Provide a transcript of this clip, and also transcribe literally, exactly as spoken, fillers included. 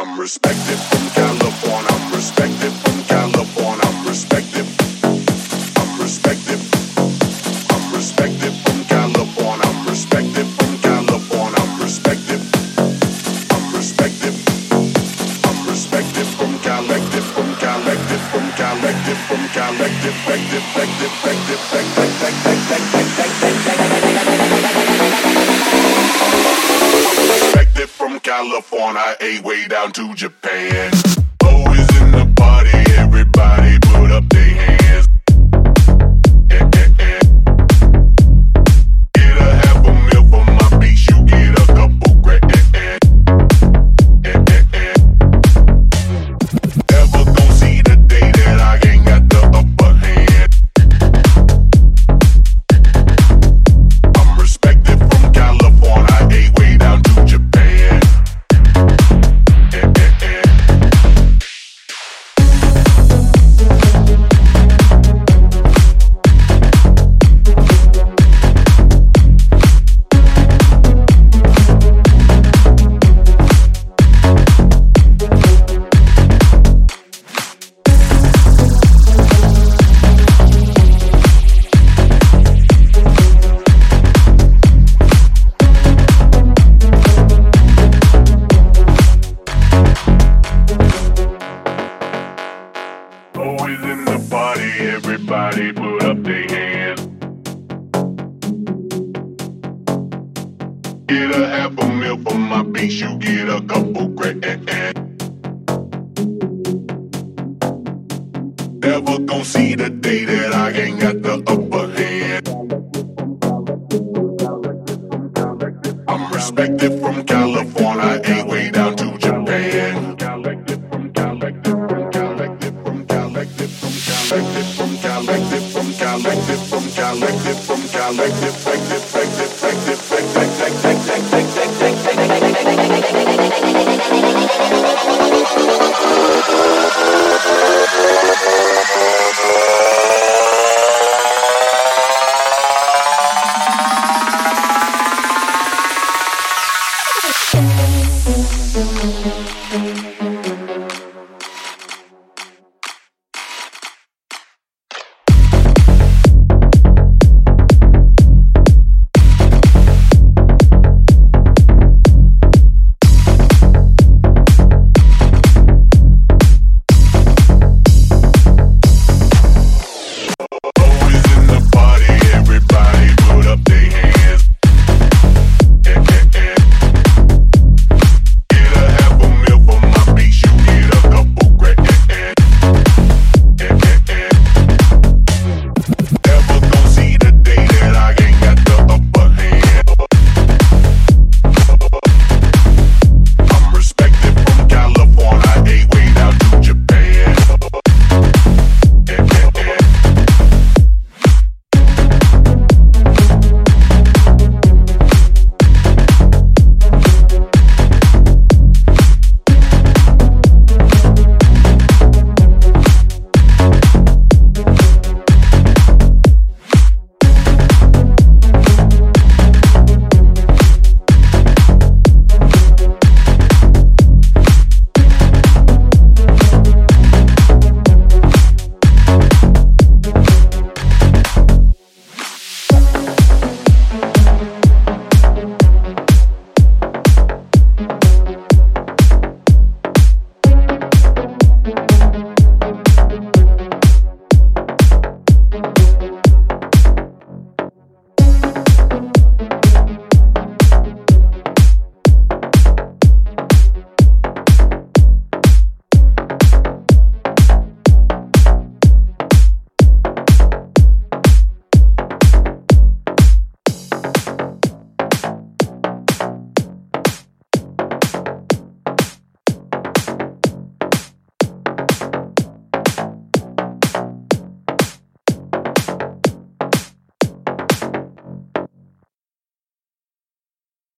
I'm respected from California. I'm respected from California. I'm respected. I'm respected. I'm respected from California. I'm respected from California. I'm respected. I'm respected. I'm respected from collective, from collective, from collective, from collective, collective, collective, collective, collective, collective, California, a way down to Japan. Always in the party, everybody put up their hands. Eh, eh, eh. Get a half a mil for my beats, you get a couple grand. Eh, eh. Eh, eh, eh. Never gon' see the day that I ain't got the upper hand. I'm respected from California, a way down to Japan. Always in the party, everybody put up their hands. Get a half a mil for my beats, you get a couple grand. Never gon' see the day that I ain't got the upper hand. I'm respected from California, ain't way down to Japan. Collective from collective from collective collective collective collective collective collective collective collective